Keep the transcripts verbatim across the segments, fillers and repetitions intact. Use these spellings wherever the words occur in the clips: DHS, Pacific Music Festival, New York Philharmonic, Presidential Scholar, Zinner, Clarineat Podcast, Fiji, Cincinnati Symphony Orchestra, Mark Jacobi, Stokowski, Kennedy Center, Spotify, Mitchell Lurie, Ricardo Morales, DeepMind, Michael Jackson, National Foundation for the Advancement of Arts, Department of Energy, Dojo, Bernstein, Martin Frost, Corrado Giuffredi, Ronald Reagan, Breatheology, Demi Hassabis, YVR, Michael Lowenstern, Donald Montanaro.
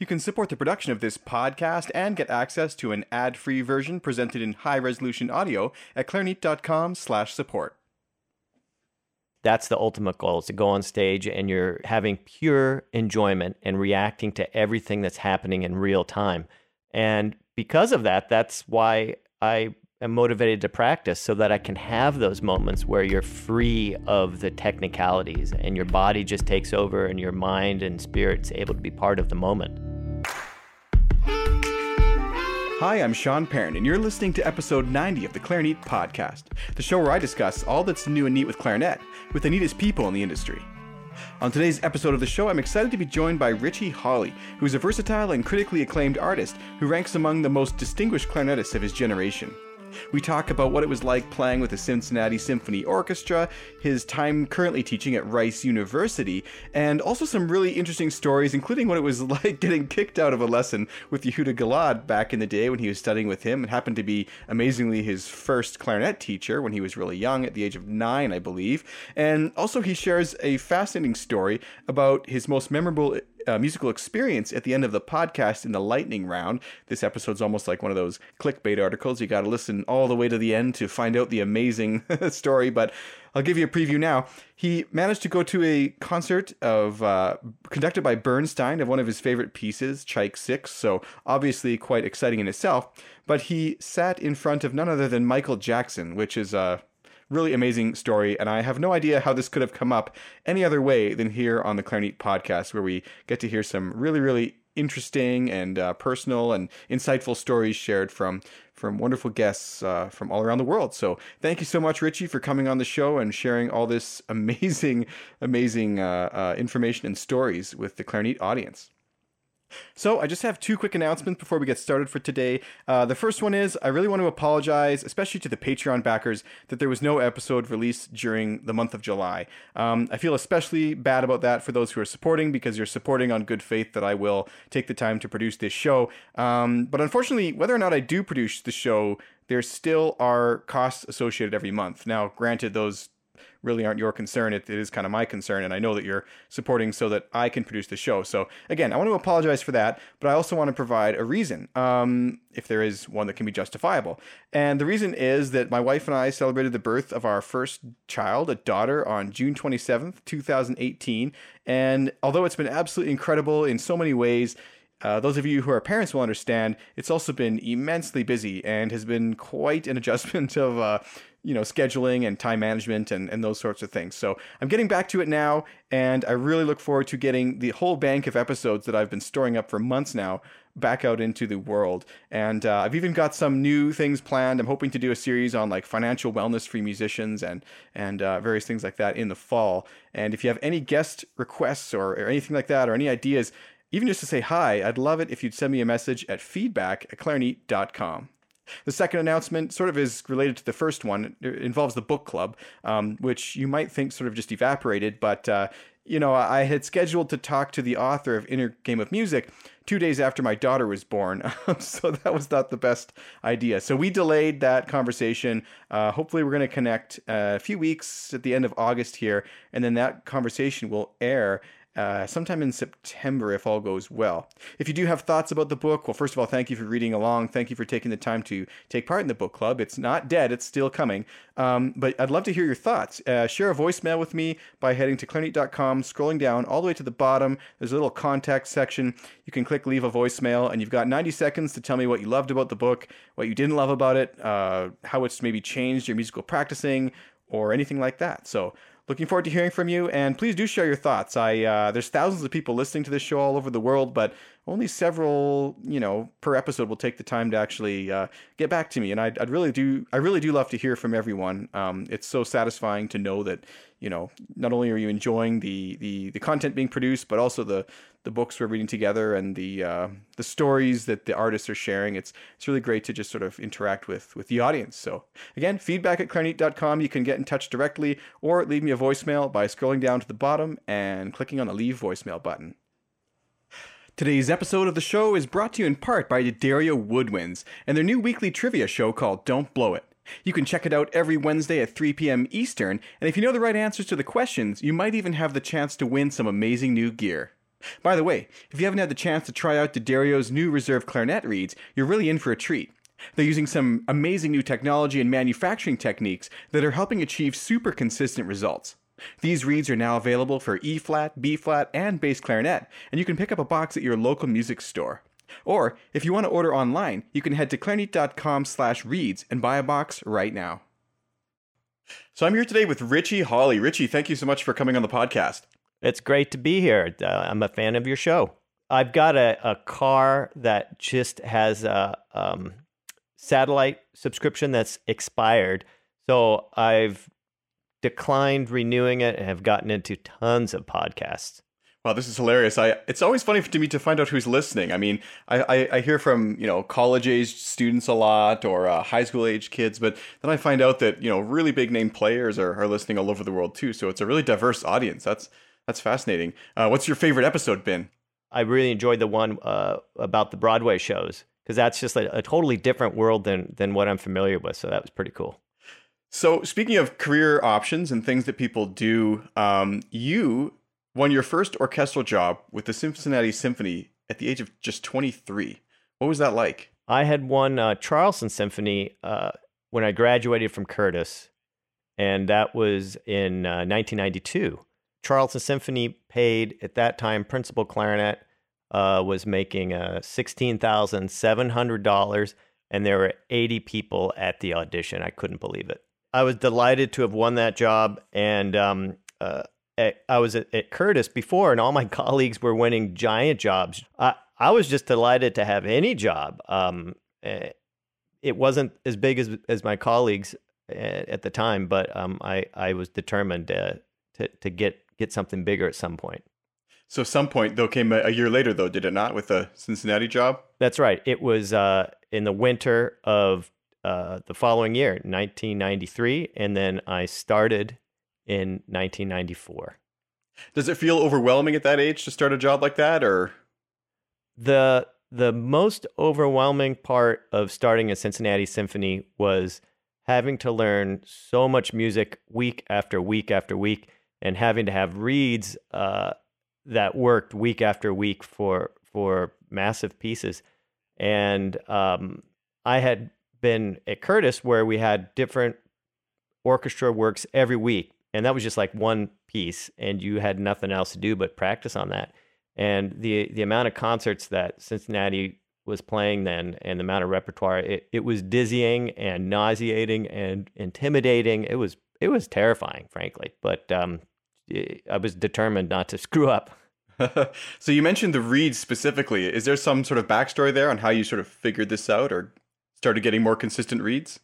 You can support the production of this podcast and get access to an ad-free version presented in high-resolution audio at clarineat.com slash support. That's the ultimate goal, is to go on stage and you're having pure enjoyment and reacting to everything that's happening in real time. And because of that, that's why I am motivated to practice, so that I can have those moments where you're free of the technicalities and your body just takes over and your mind and spirit's able to be part of the moment. Hi, I'm Sean Perrin, and you're listening to episode ninety of the Clarineat Podcast, the show where I discuss all that's new and neat with clarinet, with the neatest people in the industry. On today's episode of the show, I'm excited to be joined by Richie Hawley, who's a versatile and critically acclaimed artist who ranks among the most distinguished clarinetists of his generation. We talk about what it was like playing with the Cincinnati Symphony Orchestra, his time currently teaching at Rice University, and also some really interesting stories, including what it was like getting kicked out of a lesson with Yehuda Gilad back in the day when he was studying with him, and happened to be, amazingly, his first clarinet teacher when he was really young, at the age of nine, I believe. And also he shares a fascinating story about his most memorable Uh, musical experience at the end of the podcast in the lightning round. This episode's almost like one of those clickbait articles. You got to listen all the way to the end to find out the amazing story, but I'll give you a preview now. He managed to go to a concert of uh, conducted by Bernstein of one of his favorite pieces, Tchaikovsky, so obviously quite exciting in itself, but he sat in front of none other than Michael Jackson, which is a uh, really amazing story, and I have no idea how this could have come up any other way than here on the Clarineat Podcast, where we get to hear some really, really interesting and uh, personal and insightful stories shared from from wonderful guests uh, from all around the world. So thank you so much, Richie, for coming on the show and sharing all this amazing, amazing uh, uh, information and stories with the Clarineat audience. So I just have two quick announcements before we get started for today. Uh, the first one is I really want to apologize, especially to the Patreon backers, that there was no episode released during the month of July. Um, I feel especially bad about that for those who are supporting, because you're supporting on good faith that I will take the time to produce this show. Um, but unfortunately, whether or not I do produce the show, there still are costs associated every month. Now, granted, those really aren't your concern. It, it is kind of my concern, and I know that you're supporting so that I can produce the show. So again, I want to apologize for that, but I also want to provide a reason, um, if there is one that can be justifiable. And the reason is that my wife and I celebrated the birth of our first child, a daughter, on June twenty-seventh, two thousand eighteen. And although it's been absolutely incredible in so many ways, Uh, those of you who are parents will understand it's also been immensely busy and has been quite an adjustment of, uh, you know, scheduling and time management and, and those sorts of things. So I'm getting back to it now, and I really look forward to getting the whole bank of episodes that I've been storing up for months now back out into the world. And uh, I've even got some new things planned. I'm hoping to do a series on like financial wellness for musicians and and uh, various things like that in the fall. And if you have any guest requests or, or anything like that, or any ideas, even just to say hi, I'd love it if you'd send me a message at feedback at clarineat.com. The second announcement sort of is related to the first one. It involves the book club, um, which you might think sort of just evaporated, but uh, you know, I had scheduled to talk to the author of Inner Game of Music two days after my daughter was born, so that was not the best idea. So we delayed that conversation. Uh, hopefully we're going to connect a few weeks at the end of August here, and then that conversation will air Uh, sometime in September, if all goes well. If you do have thoughts about the book, well, first of all, thank you for reading along. Thank you for taking the time to take part in the book club. It's not dead. It's still coming. Um, but I'd love to hear your thoughts. Uh, share a voicemail with me by heading to clarineat dot com, scrolling down all the way to the bottom. There's a little contact section. You can click leave a voicemail, and you've got ninety seconds to tell me what you loved about the book, what you didn't love about it, uh, how it's maybe changed your musical practicing, or anything like that. So looking forward to hearing from you, and please do share your thoughts. I uh, there's thousands of people listening to this show all over the world, but only several, you know, per episode will take the time to actually uh, get back to me. And I'd, I'd really do, I really do love to hear from everyone. Um, it's so satisfying to know that, you know, not only are you enjoying the the, the content being produced, but also the the books we're reading together and the uh, the stories that the artists are sharing. It's it's really great to just sort of interact with with the audience. So again, feedback at clarineat dot com. You can get in touch directly or leave me a voicemail by scrolling down to the bottom and clicking on the leave voicemail button. Today's episode of the show is brought to you in part by D'Addario Woodwinds and their new weekly trivia show called Don't Blow It. You can check it out every Wednesday at three p.m. Eastern, and if you know the right answers to the questions, you might even have the chance to win some amazing new gear. By the way, if you haven't had the chance to try out D'Addario's new reserve clarinet reeds, you're really in for a treat. They're using some amazing new technology and manufacturing techniques that are helping achieve super consistent results. These reeds are now available for E-flat, B-flat, and bass clarinet, and you can pick up a box at your local music store. Or, if you want to order online, you can head to clarineat.com slash reeds and buy a box right now. So I'm here today with Richie Hawley. Richie, thank you so much for coming on the podcast. It's great to be here. Uh, I'm a fan of your show. I've got a, a car that just has a um, satellite subscription that's expired, so I've declined renewing it and have gotten into tons of podcasts. Wow, this is hilarious. I it's always funny to me to find out who's listening. I mean, I, I, I hear from, you know, college-aged students a lot or uh, high school-aged kids, but then I find out that, you know, really big-name players are, are listening all over the world too, so it's a really diverse audience. That's that's fascinating. Uh, what's your favorite episode been? I really enjoyed the one uh, about the Broadway shows, because that's just a, a totally different world than than what I'm familiar with, so that was pretty cool. So speaking of career options and things that people do, um, you won your first orchestral job with the Cincinnati Symphony at the age of just twenty-three. What was that like? I had won uh, Charleston Symphony uh, when I graduated from Curtis, and that was in uh, nineteen ninety-two. Charleston Symphony paid, at that time, principal clarinet uh, was making uh, sixteen thousand seven hundred dollars, and there were eighty people at the audition. I couldn't believe it. I was delighted to have won that job, and um, uh, at, I was at, at Curtis before, and all my colleagues were winning giant jobs. I, I was just delighted to have any job. Um, it wasn't as big as as my colleagues at, at the time, but um, I, I was determined to, to to get get something bigger at some point. So some point, though, came a, a year later, though, did it not, with the Cincinnati job? That's right. It was uh, in the winter of Uh, the following year, nineteen ninety-three, and then I started in nineteen ninety-four. Does it feel overwhelming at that age to start a job like that, or? The the most overwhelming part of starting a Cincinnati Symphony was having to learn so much music week after week after week, and having to have reads uh, that worked week after week for for massive pieces. And um, I had been at Curtis, where we had different orchestra works every week, and that was just like one piece, and you had nothing else to do but practice on that. And the the amount of concerts that Cincinnati was playing then, and the amount of repertoire, it, it was dizzying and nauseating and intimidating. It was it was terrifying, frankly, but um, I was determined not to screw up. So you mentioned the reeds specifically. Is there some sort of backstory there on how you sort of figured this out, or started getting more consistent reads?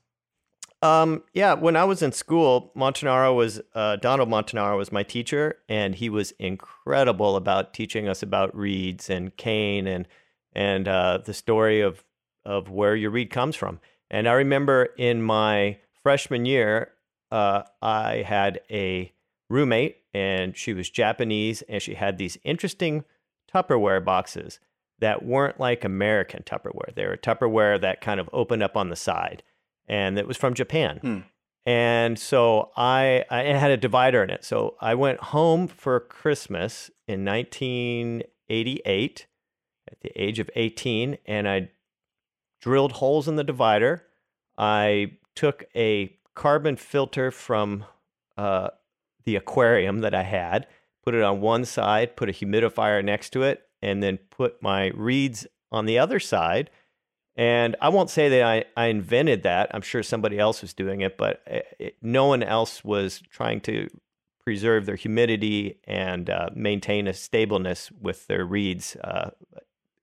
Um, yeah, when I was in school, Montanaro was, uh, Donald Montanaro was my teacher, and he was incredible about teaching us about reeds and cane and and uh, the story of, of where your reed comes from. And I remember in my freshman year, uh, I had a roommate, and she was Japanese, and she had these interesting Tupperware boxes that weren't like American Tupperware. They were Tupperware that kind of opened up on the side, and it was from Japan. Hmm. And so I, I it had a divider in it. So I went home for Christmas in nineteen eighty-eight at the age of eighteen, and I drilled holes in the divider. I took a carbon filter from uh, the aquarium that I had, put it on one side, put a humidifier next to it, and then put my reeds on the other side. And I won't say that I, I invented that. I'm sure somebody else was doing it, but it, no one else was trying to preserve their humidity and uh, maintain a stableness with their reeds uh,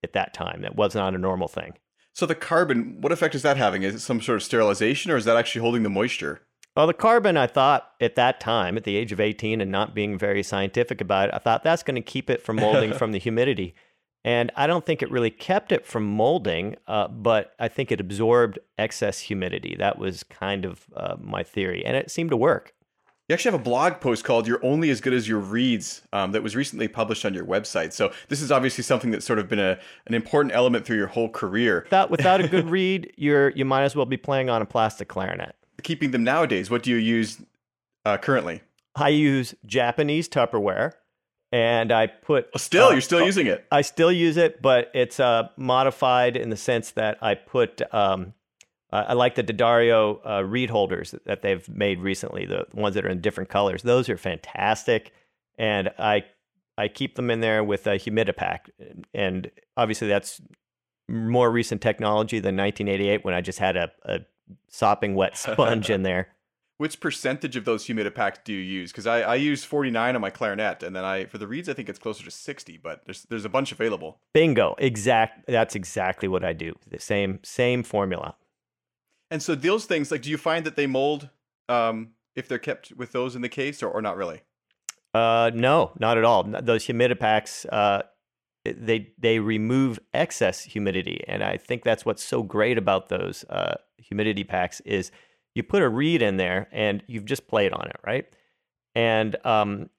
at that time. That was not a normal thing. So the carbon, what effect is that having? Is it some sort of sterilization, or is that actually holding the moisture? Well, the carbon, I thought at that time, at the age of eighteen and not being very scientific about it, I thought that's going to keep it from molding from the humidity. And I don't think it really kept it from molding, uh, but I think it absorbed excess humidity. That was kind of uh, my theory, and it seemed to work. You actually have a blog post called You're Only As Good As Your Reeds um, that was recently published on your website. So this is obviously something that's sort of been a, an important element through your whole career. Without, without a good reed, you're, you might as well be playing on a plastic clarinet. Keeping them nowadays, what do you use uh, currently? I use Japanese Tupperware, And I put... Still, uh, you're still uh, using it. I still use it, but it's uh, modified in the sense that I put... Um, uh, I like the D'Addario uh, reed holders that they've made recently, the ones that are in different colors. Those are fantastic. And I I keep them in there with a humidipack. And obviously that's more recent technology than nineteen eighty-eight, when I just had a, a sopping wet sponge in there. Which percentage of those humidipacks do you use? Because I, I use forty-nine on my clarinet, and then I for the reeds I think it's closer to sixty. But there's there's a bunch available. Bingo, exact. That's exactly what I do. The same same formula. And so those things, like, do you find that they mold um, if they're kept with those in the case, or, or not really? Uh, no, not at all. Those humidipacks, uh, they they remove excess humidity, and I think that's what's so great about those uh, humidity packs is. You put a reed in there, and you've just played on it, right? And um,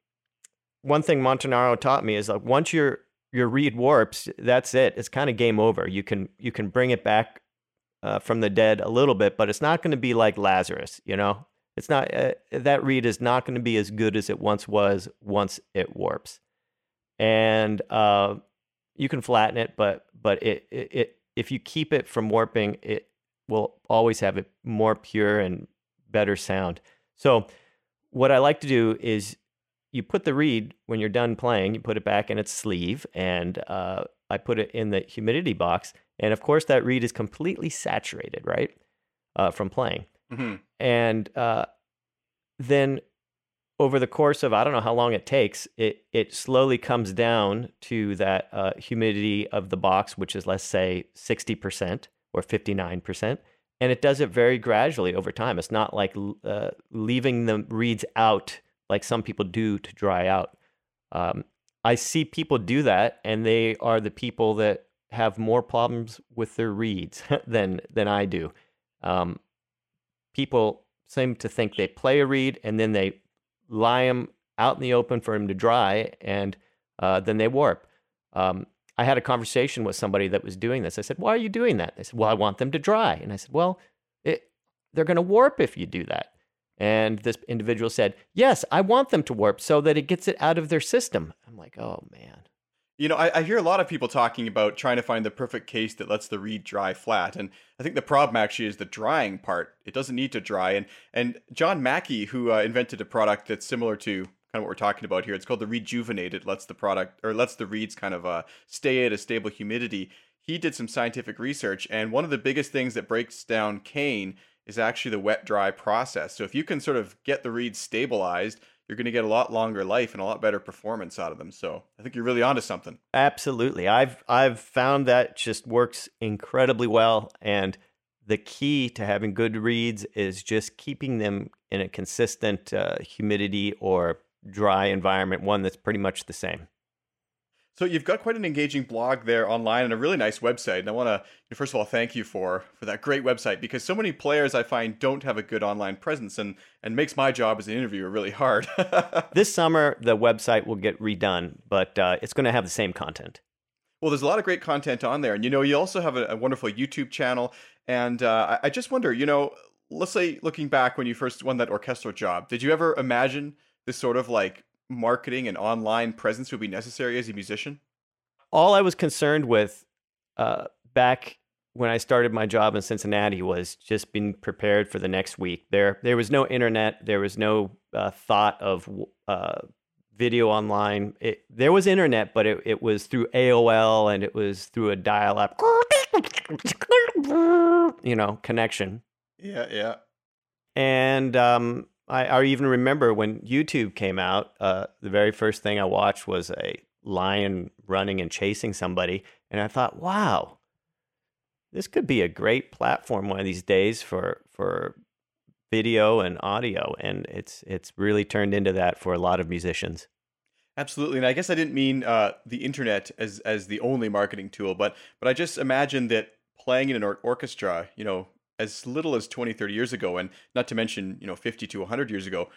one thing Montanaro taught me is like once your your reed warps, that's it. It's kind of game over. You can you can bring it back uh, from the dead a little bit, but it's not going to be like Lazarus, you know. It's not uh, that reed is not going to be as good as it once was once it warps, and uh, you can flatten it, but but it, it it if you keep it from warping it. Will always have a more pure and better sound. So what I like to do is you put the reed, when you're done playing, you put it back in its sleeve, and uh, I put it in the humidity box. And of course, that reed is completely saturated, right, uh, from playing. Mm-hmm. And uh, then over the course of, I don't know how long it takes, it, it slowly comes down to that uh, humidity of the box, which is, let's say, sixty percent. Or fifty-nine percent, and it does it very gradually over time. It's not like uh, leaving the reeds out like some people do to dry out. Um, I see people do that, and they are the people that have more problems with their reeds than than I do. Um, people seem to think they play a reed, and then they lie them out in the open for them to dry, and uh, then they warp. Um, I had a conversation with somebody that was doing this. I said, why are you doing that? They said, well, I want them to dry. And I said, well, it, they're going to warp if you do that. And this individual said, yes, I want them to warp so that it gets it out of their system. I'm like, oh, man. You know, I, I hear a lot of people talking about trying to find the perfect case that lets the reed dry flat. And I think the problem actually is the drying part. It doesn't need to dry. And, and John Mackey, who uh, invented a product that's similar to kind of what we're talking about here. It's called the Rejuvenated. Lets the product or lets the reeds kind of uh, stay at a stable humidity. He did some scientific research, and one of the biggest things that breaks down cane is actually the wet-dry process. So if you can sort of get the reeds stabilized, you're going to get a lot longer life and a lot better performance out of them. So I think you're really onto something. Absolutely, I've I've found that just works incredibly well, and the key to having good reeds is just keeping them in a consistent uh, humidity or dry environment, one that's pretty much the same. So you've got quite an engaging blog there online and a really nice website. And I want to, first of all, thank you for, for that great website, because so many players I find don't have a good online presence, and, and makes my job as an interviewer really hard. This summer, the website will get redone, but uh, it's going to have the same content. Well, there's a lot of great content on there. And, you know, you also have a, a wonderful YouTube channel. And uh, I, I just wonder, you know, let's say looking back when you first won that orchestral job, did you ever imagine this sort of like marketing and online presence would be necessary as a musician? All I was concerned with uh, back when I started my job in Cincinnati was just being prepared for the next week. There there was no internet. There was no uh, thought of uh, video online. It, there was internet, but it, it was through A O L, and it was through a dial-up, you know, connection. Yeah, yeah. And... um I, I even remember when YouTube came out, uh, the very first thing I watched was a lion running and chasing somebody. And I thought, wow, this could be a great platform one of these days for for video and audio. And it's it's really turned into that for a lot of musicians. Absolutely. And I guess I didn't mean uh, the internet as, as the only marketing tool, but but I just imagine that playing in an or- orchestra, you know, as little as twenty, thirty years ago, and not to mention, you know, fifty to one hundred years ago,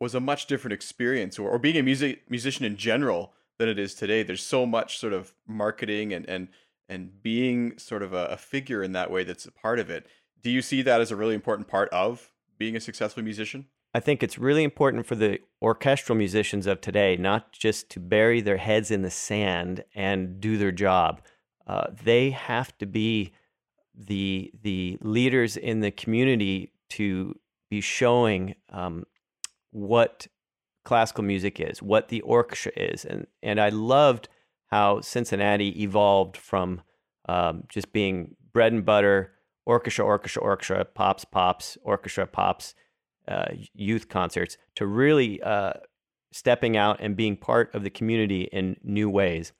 was a much different experience, or, or being a music musician in general than it is today. There's so much sort of marketing and and, and being sort of a, a figure in that way that's a part of it. Do you see that as a really important part of being a successful musician? I think it's really important for the orchestral musicians of today not just to bury their heads in the sand and do their job. Uh, they have to be the the leaders in the community to be showing um, what classical music is, what the orchestra is. And, and I loved how Cincinnati evolved from um, just being bread and butter, orchestra, orchestra, orchestra, pops, pops, orchestra, pops, uh, youth concerts, to really uh, stepping out and being part of the community in new ways.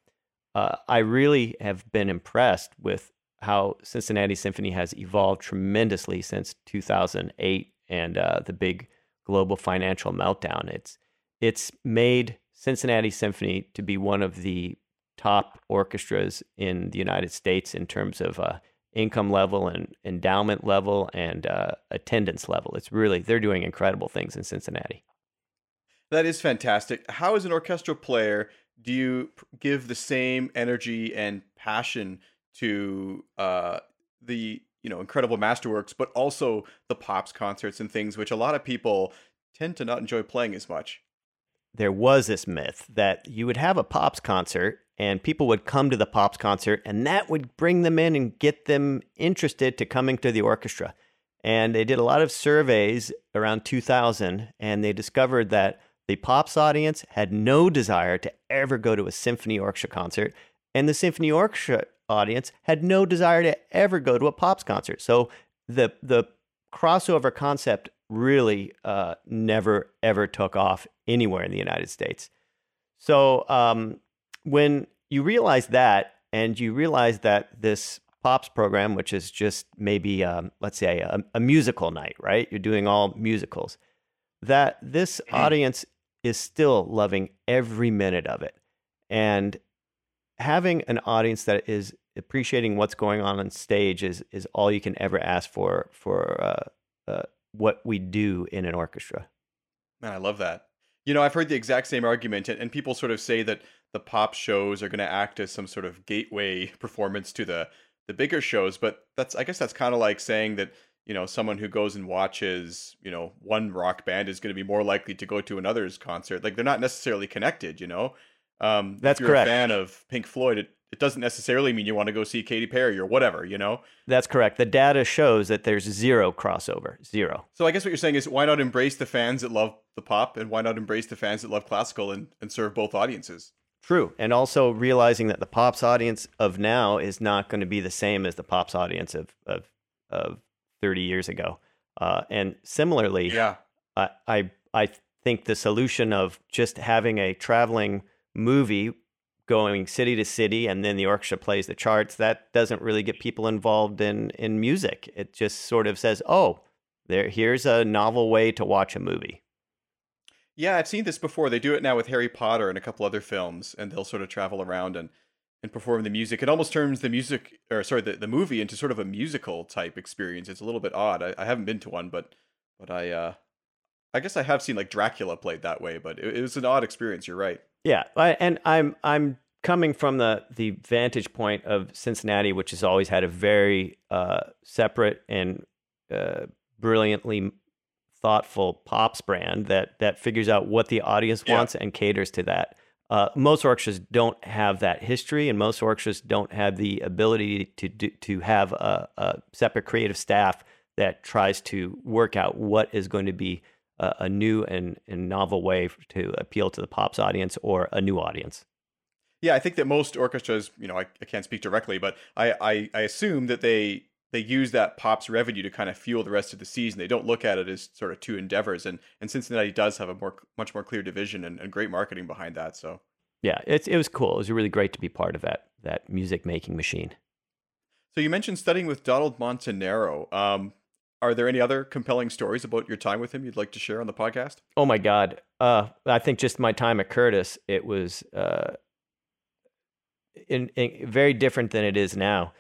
Uh, I really have been impressed with how Cincinnati Symphony has evolved tremendously since two thousand eight and uh, the big global financial meltdown. It's it's made Cincinnati Symphony to be one of the top orchestras in the United States in terms of uh, income level and endowment level and uh, attendance level. It's really, they're doing incredible things in Cincinnati. That is fantastic. How, as an orchestral player, do you give the same energy and passion to uh, the you know incredible masterworks, but also the pops concerts and things, which a lot of people tend to not enjoy playing as much? There was this myth that you would have a pops concert and people would come to the pops concert and that would bring them in and get them interested to coming to the orchestra. And they did a lot of surveys around two thousand, and they discovered that the pops audience had no desire to ever go to a symphony orchestra concert, and the symphony orchestra audience had no desire to ever go to a pops concert. So the the crossover concept really uh, never, ever took off anywhere in the United States. So um, when you realize that, and you realize that this pops program, which is just maybe, um, let's say, a, a musical night, right? You're doing all musicals, that this audience is still loving every minute of it. And having an audience that is appreciating what's going on on stage is is all you can ever ask for for uh, uh, what we do in an orchestra. Man, I love that. You know, I've heard the exact same argument, and, and people sort of say that the pop shows are going to act as some sort of gateway performance to the the bigger shows. But that's, I guess, that's kind of like saying that you know someone who goes and watches you know one rock band is going to be more likely to go to another's concert. Like, they're not necessarily connected, you know. Um, That's if you're correct. A fan of Pink Floyd, it, it doesn't necessarily mean you want to go see Katy Perry or whatever, you know? That's correct. The data shows that there's zero crossover, zero. So I guess what you're saying is, why not embrace the fans that love the pop, and why not embrace the fans that love classical and, and serve both audiences? True. And also realizing that the pop's audience of now is not going to be the same as the pop's audience of of, of thirty years ago. Uh, and similarly, yeah. uh, I I think the solution of just having a traveling movie going city to city and then the orchestra plays the charts, that doesn't really get people involved in in music. It just sort of says, oh, there here's a novel way to watch a movie. Yeah, I've seen this before. They do it now with Harry Potter and a couple other films, and they'll sort of travel around and and perform the music. It almost turns the music or sorry the, the movie into sort of a musical type experience. It's a little bit odd. I, I haven't been to one, but but I uh I guess I have seen like Dracula played that way, but it, it was an odd experience. You're right. Yeah, and I'm I'm coming from the, the vantage point of Cincinnati, which has always had a very uh, separate and uh, brilliantly thoughtful pops brand that that figures out what the audience yeah. wants and caters to that. Uh, most orchestras don't have that history, and most orchestras don't have the ability to do, to have a, a separate creative staff that tries to work out what is going to be a new and, and novel way to appeal to the pops audience or a new audience. Yeah, I think that most orchestras, you know, I, I can't speak directly, but I, I, I assume that they they use that pops revenue to kind of fuel the rest of the season. They don't look at it as sort of two endeavors, and, and Cincinnati does have a more much more clear division and, and great marketing behind that. So yeah, it's it was cool. It was really great to be part of that that music making machine. So you mentioned studying with Donald Montanaro. Um, Are there any other compelling stories about your time with him you'd like to share on the podcast? Oh, my God. Uh, I think just my time at Curtis, it was uh, in, in, very different than it is now.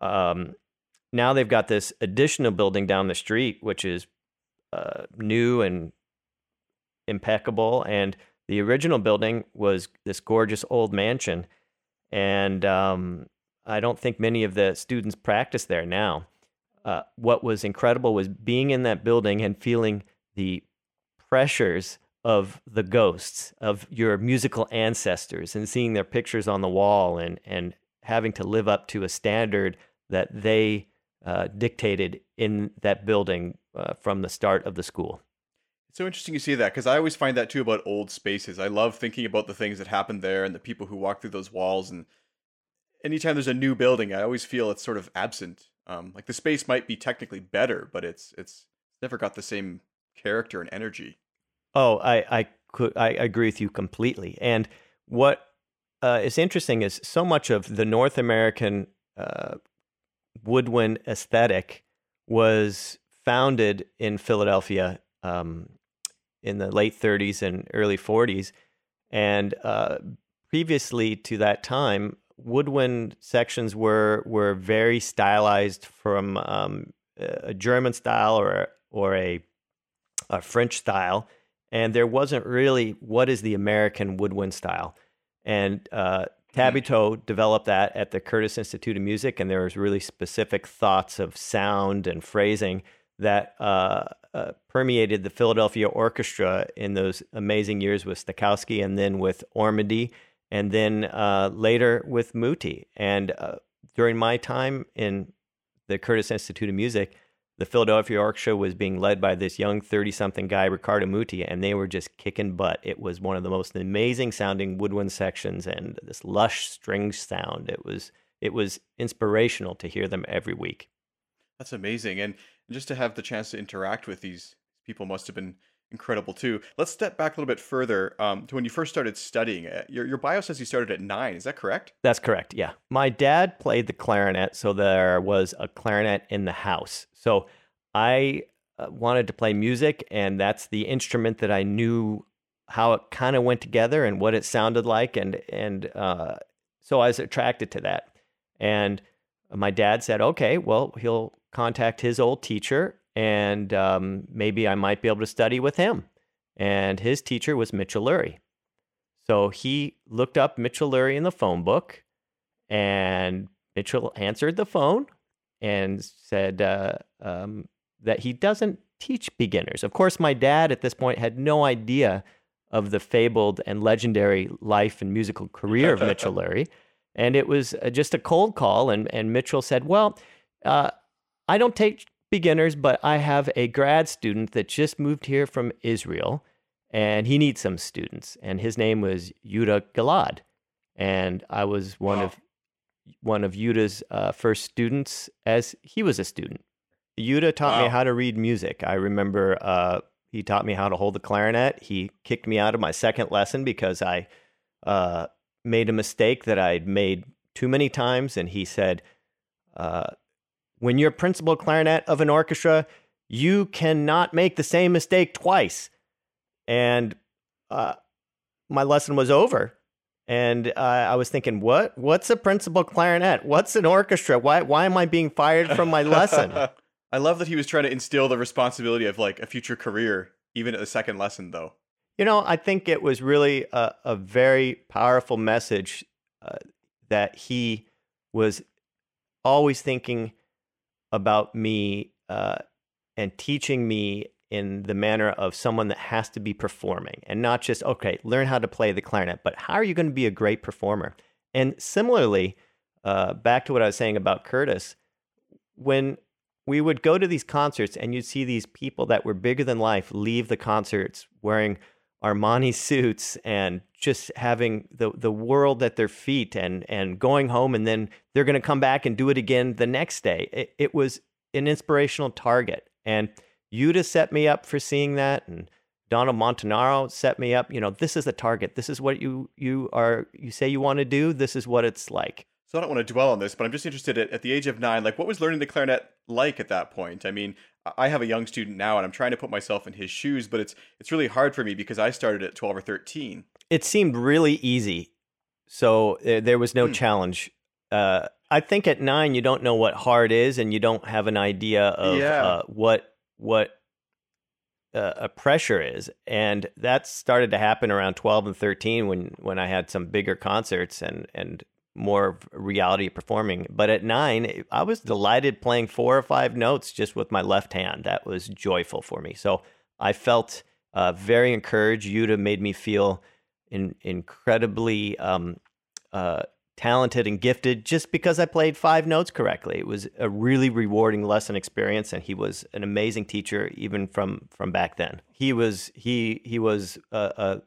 Um, now they've got this additional building down the street, which is uh, new and impeccable. And the original building was this gorgeous old mansion. And um, I don't think many of the students practice there now. Uh, what was incredible was being in that building and feeling the pressures of the ghosts of your musical ancestors and seeing their pictures on the wall and, and having to live up to a standard that they uh, dictated in that building uh, from the start of the school. It's so interesting you see that, because I always find that too about old spaces. I love thinking about the things that happened there and the people who walked through those walls. And anytime there's a new building, I always feel it's sort of absent. Um, like the space might be technically better, but it's it's never got the same character and energy. Oh, I I could I agree with you completely. And what uh, is interesting is so much of the North American uh, woodwind aesthetic was founded in Philadelphia um, in the late thirties and early forties, and uh, previously to that time, woodwind sections were were very stylized from um, a German style or or a, a French style. And there wasn't really what is the American woodwind style. And uh, Tabuteau developed that at the Curtis Institute of Music, and there was really specific thoughts of sound and phrasing that uh, uh, permeated the Philadelphia Orchestra in those amazing years with Stokowski and then with Ormandy and then uh, later with Muti. And uh, during my time in the Curtis Institute of Music, the Philadelphia Orchestra was being led by this young thirty-something guy, Riccardo Muti, and they were just kicking butt. It was one of the most amazing-sounding woodwind sections, and this lush string sound. It was it was inspirational to hear them every week. That's amazing, and just to have the chance to interact with these people must have been incredible too. Let's step back a little bit further um, to when you first started studying. Your your bio says you started at nine. Is that correct? That's correct. Yeah, my dad played the clarinet, so there was a clarinet in the house. So I wanted to play music, and that's the instrument that I knew how it kind of went together and what it sounded like. And and uh, so I was attracted to that. And my dad said, okay, well, he'll contact his old teacher, and um, maybe I might be able to study with him. And his teacher was Mitchell Lurie. So he looked up Mitchell Lurie in the phone book, and Mitchell answered the phone and said uh, um, that he doesn't teach beginners. Of course, my dad at this point had no idea of the fabled and legendary life and musical career of Mitchell Lurie. And it was just a cold call, and, and Mitchell said, well, uh, I don't take beginners, but I have a grad student that just moved here from Israel, and he needs some students. And his name was Yehuda Gilad. And I was one wow. of... one of Yehuda's uh, first students as he was a student. Yehuda taught wow. me how to read music. I remember uh, he taught me how to hold the clarinet. He kicked me out of my second lesson because I uh, made a mistake that I'd made too many times. And he said, uh, when you're principal clarinet of an orchestra, you cannot make the same mistake twice. And uh, my lesson was over. And uh, I was thinking, what? What's a principal clarinet? What's an orchestra? Why? Why am I being fired from my lesson? I love that he was trying to instill the responsibility of like a future career, even at the second lesson, though. You know, I think it was really a, a very powerful message uh, that he was always thinking about me uh, and teaching me in the manner of someone that has to be performing and not just, okay, learn how to play the clarinet, but how are you going to be a great performer? And similarly, uh, back to what I was saying about Curtis, when we would go to these concerts and you'd see these people that were bigger than life leave the concerts wearing Armani suits and just having the, the world at their feet and, and going home, and then they're going to come back and do it again the next day. It, it was an inspirational target. And Yehuda set me up for seeing that, and Donald Montanaro set me up. You know, this is the target. This is what you you are you say you want to do. This is what it's like. So I don't want to dwell on this, but I'm just interested at, at the age of nine, like what was learning the clarinet like at that point? I mean, I have a young student now, and I'm trying to put myself in his shoes, but it's it's really hard for me because I started at twelve or thirteen. It seemed really easy, so uh, there was no hmm. challenge. Uh, I think at nine, you don't know what hard is, and you don't have an idea of yeah. uh, what. what uh, a pressure is. And that started to happen around twelve and thirteen when, when I had some bigger concerts and, and more reality performing. But at nine, I was delighted playing four or five notes just with my left hand. That was joyful for me. So I felt uh, very encouraged. Yehuda made me feel in, incredibly um, uh, talented and gifted just because I played five notes correctly. It was a really rewarding lesson experience, and he was an amazing teacher even from from back then. He was he he was a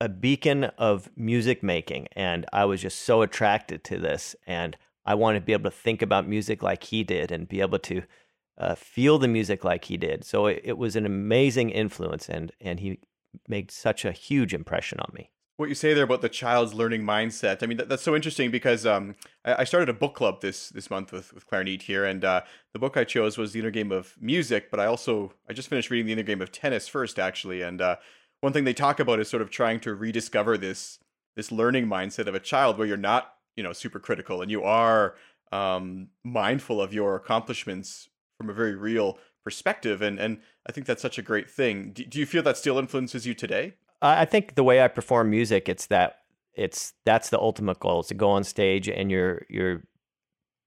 a, a beacon of music making, and I was just so attracted to this, and I wanted to be able to think about music like he did and be able to uh, feel the music like he did. So it, it was an amazing influence, and and he made such a huge impression on me. What you say there about the child's learning mindset, I mean, that, that's so interesting because um, I, I started a book club this this month with, with Clarineat here, and uh, the book I chose was The Inner Game of Music, but I also, I just finished reading The Inner Game of Tennis first, actually, and uh, one thing they talk about is sort of trying to rediscover this this learning mindset of a child where you're not, you know, super critical and you are um, mindful of your accomplishments from a very real perspective, and, and I think that's such a great thing. Do, do you feel that still influences you today? I think the way I perform music, it's that it's that's the ultimate goal. It's to go on stage and you're you're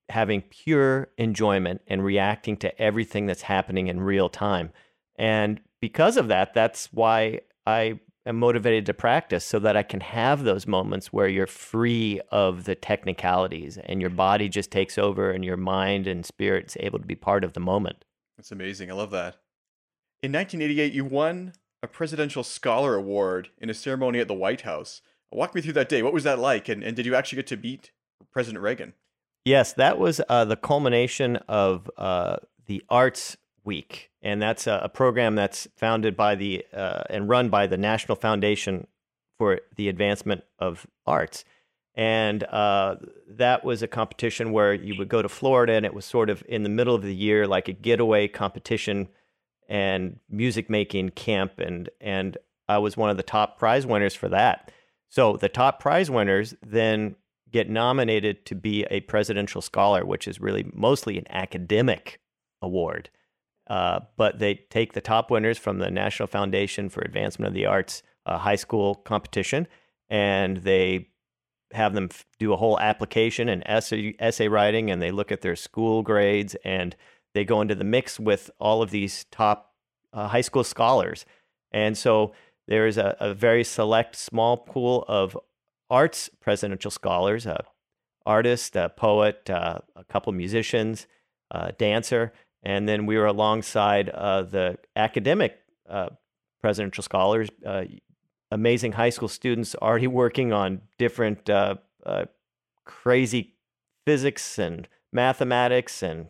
having pure enjoyment and reacting to everything that's happening in real time. And because of that, that's why I am motivated to practice, so that I can have those moments where you're free of the technicalities and your body just takes over and your mind and spirit is able to be part of the moment. That's amazing. I love that. In nineteen eighty-eight, you won a Presidential Scholar Award in a ceremony at the White House. Walk me through that day. What was that like? And, and did you actually get to meet President Reagan? Yes, that was uh, the culmination of uh, the Arts Week. And that's a, a program that's founded by the uh, and run by the National Foundation for the Advancement of Arts. And uh, that was a competition where you would go to Florida, and it was sort of in the middle of the year, like a getaway competition and music making camp, and and I was one of the top prize winners for that. So the top prize winners then get nominated to be a Presidential Scholar, which is really mostly an academic award. Uh, but they take the top winners from the National Foundation for Advancement of the Arts uh, high school competition, and they have them f- do a whole application and essay, essay writing, and they look at their school grades, and they go into the mix with all of these top uh, high school scholars. And so there is a, a very select small pool of arts presidential scholars, an artist, a poet, uh, a couple musicians, a dancer. And then we were alongside uh, the academic uh, presidential scholars, uh, amazing high school students already working on different uh, uh, crazy physics and mathematics and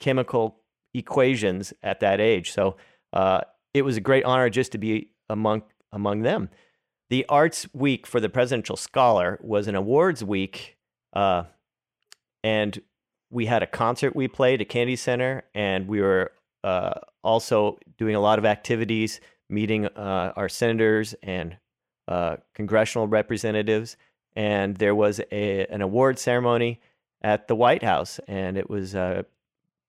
chemical equations at that age. So uh, it was a great honor just to be among among them. The Arts Week for the Presidential Scholar was an awards week, uh, and we had a concert we played at Kennedy Center, and we were uh, also doing a lot of activities, meeting uh, our senators and uh, congressional representatives, and there was a, an award ceremony at the White House, and it was uh,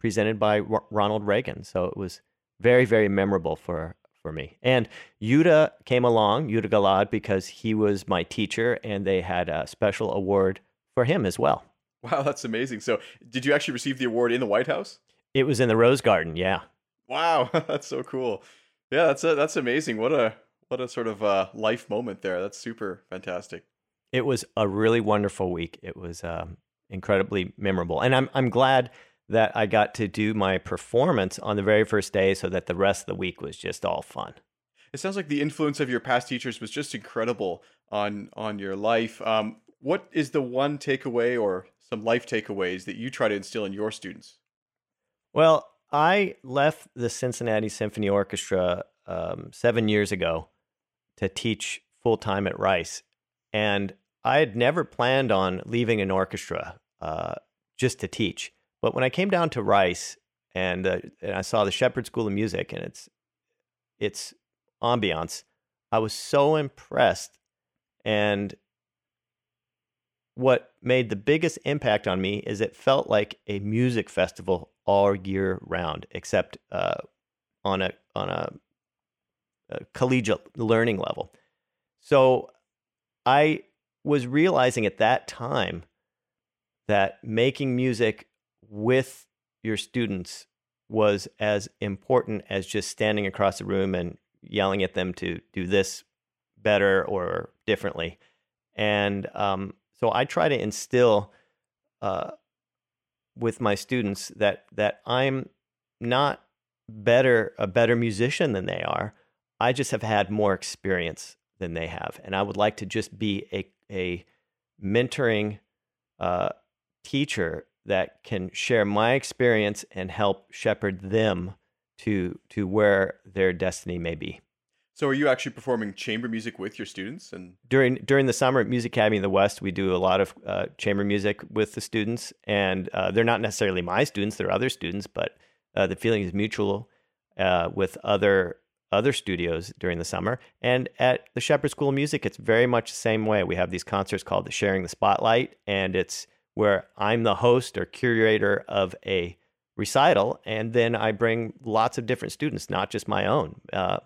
presented by R- Ronald Reagan. So it was very, very memorable for, for me. And Yehuda came along, Yehuda Gilad, because he was my teacher, and they had a special award for him as well. Wow, that's amazing. So did you actually receive the award in the White House? It was in the Rose Garden, yeah. Wow, that's so cool. Yeah, that's a, that's amazing. What a what a sort of uh, life moment there. That's super fantastic. It was a really wonderful week. It was um, incredibly memorable. And I'm I'm glad that I got to do my performance on the very first day, so that the rest of the week was just all fun. It sounds like the influence of your past teachers was just incredible on on your life. Um, what is the one takeaway or some life takeaways that you try to instill in your students? Well, I left the Cincinnati Symphony Orchestra um, seven years ago to teach full-time at Rice, and I had never planned on leaving an orchestra uh, just to teach. But when I came down to Rice and, uh, and I saw the Shepherd School of Music and its its ambiance, I was so impressed. And what made the biggest impact on me is it felt like a music festival all year round, except uh, on a on a, a collegiate learning level. So I was realizing at that time that making music with your students was as important as just standing across the room and yelling at them to do this better or differently. And um, so I try to instill uh, with my students that that I'm not better a better musician than they are. I just have had more experience than they have, and I would like to just be a a mentoring uh, teacher that can share my experience and help shepherd them to to where their destiny may be. So are you actually performing chamber music with your students? And during during the summer at Music Academy in the West, we do a lot of uh, chamber music with the students. And uh, they're not necessarily my students, they're other students, but uh, the feeling is mutual uh, with other other studios during the summer. And at the Shepherd School of Music, it's very much the same way. We have these concerts called the Sharing the Spotlight, and it's where I'm the host or curator of a recital, and then I bring lots of different students, not just my own, uh,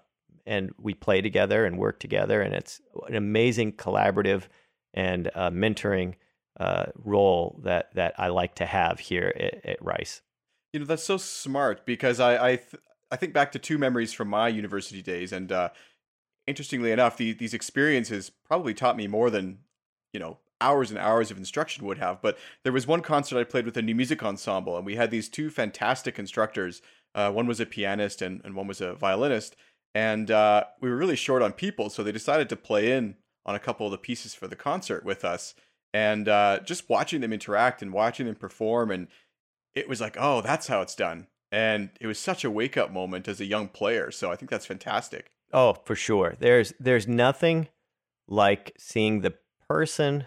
and we play together and work together, and it's an amazing collaborative and uh, mentoring uh, role that, that I like to have here at, at Rice. You know, that's so smart, because I I, th- I think back to two memories from my university days, and uh, interestingly enough, the, these experiences probably taught me more than, you know, hours and hours of instruction would have. But there was one concert I played with a new music ensemble, and we had these two fantastic instructors. Uh, one was a pianist and, and one was a violinist. And uh, we were really short on people, so they decided to play in on a couple of the pieces for the concert with us. And uh, just watching them interact and watching them perform, and it was like, oh, that's how it's done. And it was such a wake-up moment as a young player. So I think that's fantastic. Oh, for sure. There's there's nothing like seeing the person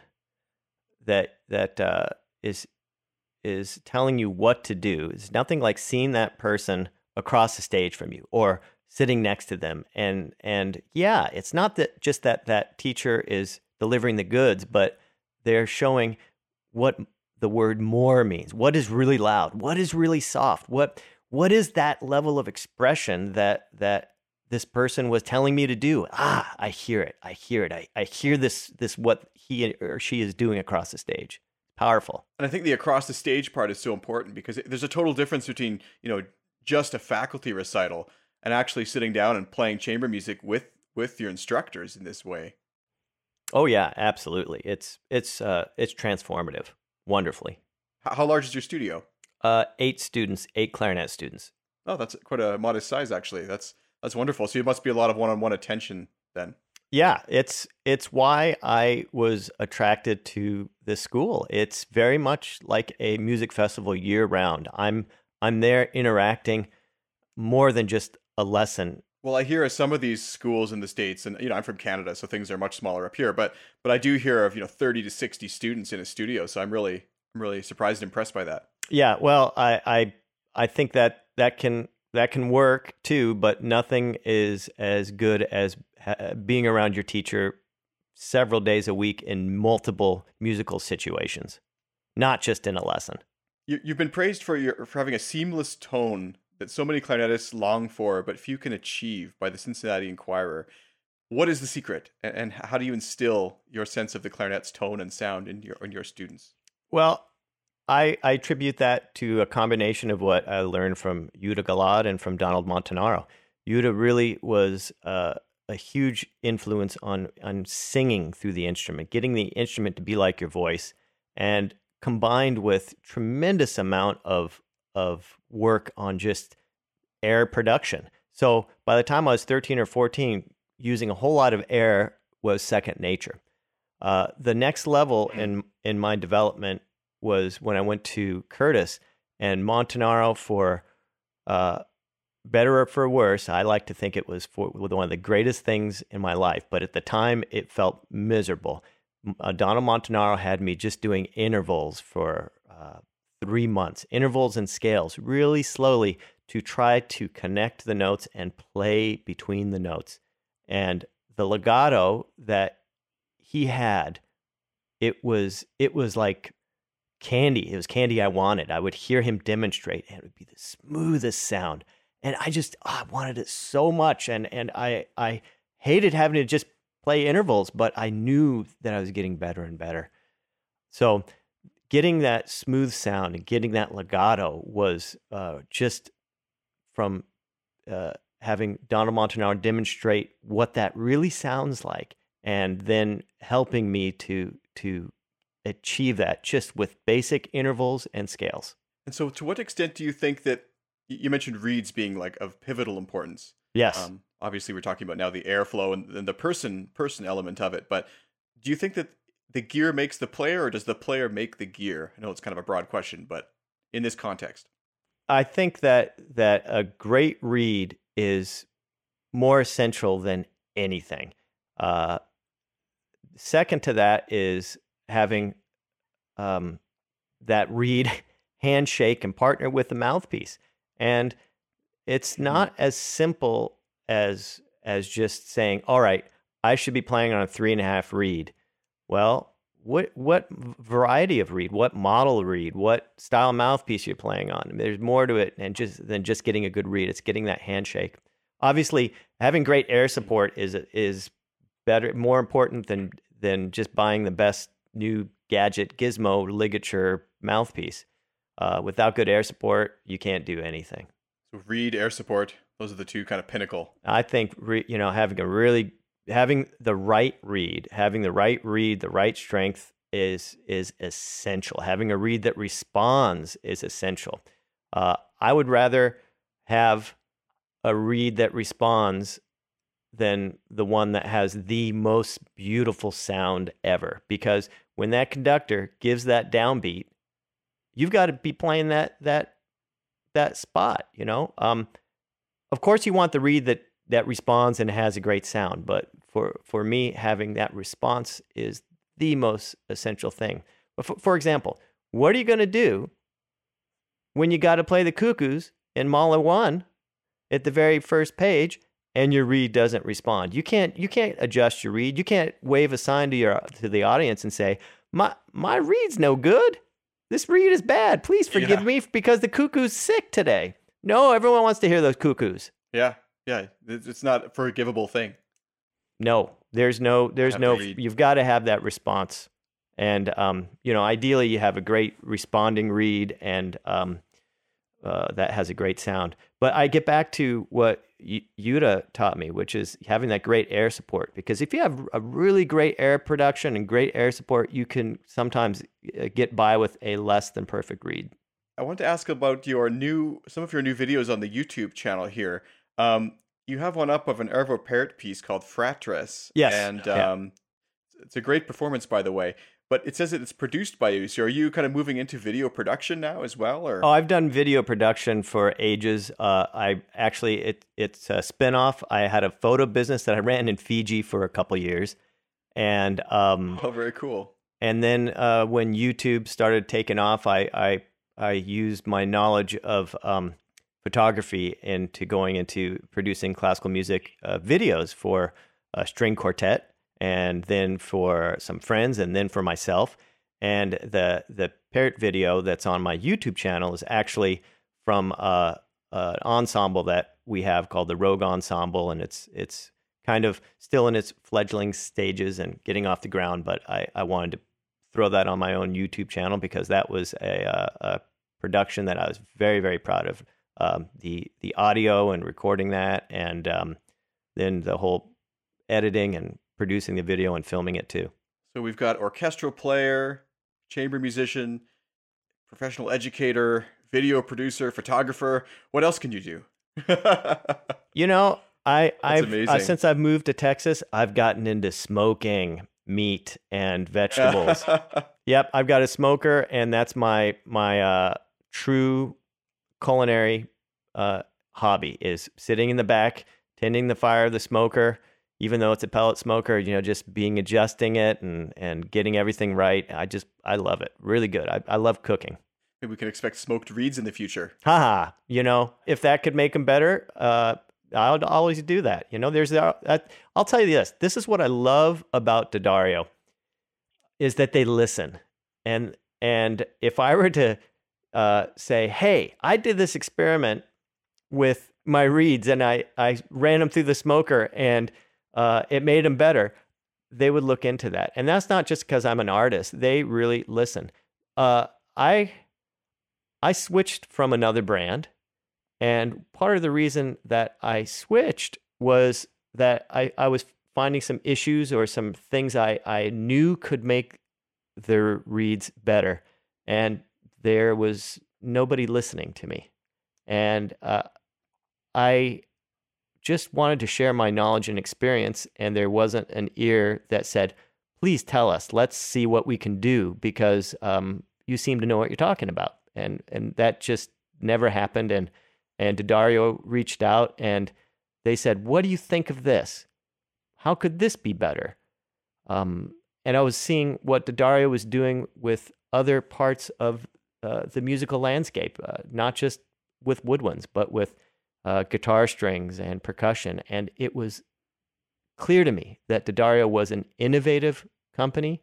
that that uh, is is telling you what to do. It's nothing like seeing that person across the stage from you or sitting next to them. And and yeah, it's not that just that that teacher is delivering the goods, but they're showing what the word more means. What is really loud? What is really soft? What what is that level of expression that that this person was telling me to do? Ah, I hear it. I hear it. I, I hear this, this, what he or she is doing across the stage. Powerful. And I think the across the stage part is so important, because there's a total difference between, you know, just a faculty recital and actually sitting down and playing chamber music with, with your instructors in this way. Oh yeah, absolutely. It's, it's, uh, it's transformative. Wonderfully. How large is your studio? Uh, eight students, eight clarinet students. Oh, that's quite a modest size, actually. That's, That's wonderful. So it must be a lot of one-on-one attention then. Yeah, it's it's why I was attracted to this school. It's very much like a music festival year-round. I'm I'm there interacting more than just a lesson. Well, I hear of some of these schools in the States, and you know, I'm from Canada, so things are much smaller up here. But but I do hear of, you know, thirty to sixty students in a studio. So I'm really I'm really surprised and impressed by that. Yeah, well, I I, I think that that can. That can work too, but nothing is as good as ha- being around your teacher several days a week in multiple musical situations, not just in a lesson. You, you've been praised for your for having a seamless tone that so many clarinetists long for, but few can achieve, by the Cincinnati Enquirer. What is the secret, and, and how do you instill your sense of the clarinet's tone and sound in your in your students? Well, I, I attribute that to a combination of what I learned from Yehuda Gilad and from Donald Montanaro. Yehuda really was uh, a huge influence on, on singing through the instrument, getting the instrument to be like your voice, and combined with tremendous amount of of work on just air production. So by the time I was thirteen or fourteen, using a whole lot of air was second nature. Uh, the next level in in my development was when I went to Curtis, and Montanaro, for uh, better or for worse, I like to think it was for, one of the greatest things in my life, but at the time, it felt miserable. Uh, Donald Montanaro had me just doing intervals for uh, three months, intervals and scales, really slowly, to try to connect the notes and play between the notes. And the legato that he had, it was it was like... candy. It was candy I wanted. I would hear him demonstrate, and it would be the smoothest sound. And I just, oh, I wanted it so much. And and I I hated having to just play intervals, but I knew that I was getting better and better. So getting that smooth sound and getting that legato was uh, just from uh, having Donald Montanaro demonstrate what that really sounds like, and then helping me to to achieve that just with basic intervals and scales. And so to what extent do you think that, you mentioned reeds being like of pivotal importance? Yes. Um, obviously, we're talking about now the airflow and, and the person person element of it, but do you think that the gear makes the player, or does the player make the gear? I know it's kind of a broad question, but in this context. I think that that a great read is more essential than anything. Uh, second to that is having um, that read handshake and partner with the mouthpiece. And it's not as simple as as just saying, all right, I should be playing on a three and a half reed. Well, what what variety of reed, what model reed, what style mouthpiece you're playing on? There's more to it and just than just getting a good reed. It's getting that handshake. Obviously, having great air support is is better, more important than than just buying the best new gadget, gizmo, ligature mouthpiece. Uh, without good air support, you can't do anything. So reed, air support, those are the two kind of pinnacle. I think re, you know having a really Having the right reed, having the right reed, the right strength is is essential. Having a reed that responds is essential. Uh, I would rather have a reed that responds than the one that has the most beautiful sound ever. Because when that conductor gives that downbeat, you've got to be playing that that that spot. You know, um, of course, you want the reed that. that responds and has a great sound. But for, for me, having that response is the most essential thing. But for, for example, what are you going to do when you got to play the Cuckoos in Mala one at the very first page and your reed doesn't respond? You can't you can't adjust your reed. You can't wave a sign to your to the audience and say, "My my reed's no good. This reed is bad. Please forgive yeah. me because the Cuckoo's sick today." No, everyone wants to hear those Cuckoos. Yeah. Yeah, it's not a forgivable thing. No, there's no, there's no, you've got to have that response. And, um, you know, ideally you have a great responding read and um, uh, that has a great sound. But I get back to what y- Yehuda taught me, which is having that great air support. Because if you have a really great air production and great air support, you can sometimes get by with a less than perfect read. I want to ask about your new, some of your new videos on the YouTube channel here. Um, you have one up of an Ervo Pärt piece called Fratres. Yes. And um, yeah. It's a great performance, by the way. But it says that it's produced by you. So are you kind of moving into video production now as well? Or? Oh, I've done video production for ages. Uh, I actually, it, it's a spinoff. I had a photo business that I ran in Fiji for a couple years. And um, oh, very cool. And then uh, when YouTube started taking off, I, I, I used my knowledge of... Um, photography into going into producing classical music uh, videos for a string quartet, and then for some friends, and then for myself. And the the Pärt video that's on my YouTube channel is actually from uh, uh, an ensemble that we have called the Rogue Ensemble, and it's it's kind of still in its fledgling stages and getting off the ground, but I, I wanted to throw that on my own YouTube channel because that was a, uh, a production that I was very, very proud of. Um, the the audio and recording that, and um, then the whole editing and producing the video and filming it too. So we've got orchestral player, chamber musician, professional educator, video producer, photographer. What else can you do? You know, I I've, uh, since I've moved to Texas, I've gotten into smoking meat and vegetables. Yep, I've got a smoker, and that's my my uh, true. culinary uh, hobby is sitting in the back, tending the fire of the smoker, even though it's a pellet smoker, you know, just being adjusting it and, and getting everything right. I just, I love it. Really good. I, I love cooking. Maybe we can expect smoked reeds in the future. Haha. You know, if that could make them better, uh, I would always do that. You know, there's, the, I'll tell you this, this is what I love about D'Addario is that they listen. And, and if I were to, Uh, say, hey, I did this experiment with my reeds and I, I ran them through the smoker and uh, it made them better, they would look into that. And that's not just because I'm an artist. They really listen. Uh, I I switched from another brand And part of the reason that I switched was that I, I was finding some issues or some things I, I knew could make their reads better. And there was nobody listening to me. And uh, I just wanted to share my knowledge and experience. And there wasn't an ear that said, please tell us, let's see what we can do, because um, you seem to know what you're talking about. And and that just never happened. And and D'Addario reached out and they said, what do you think of this? How could this be better? Um, and I was seeing what D'Addario was doing with other parts of uh, the musical landscape, uh, not just with woodwinds, but with uh, guitar strings and percussion. And it was clear to me that D'Addario was an innovative company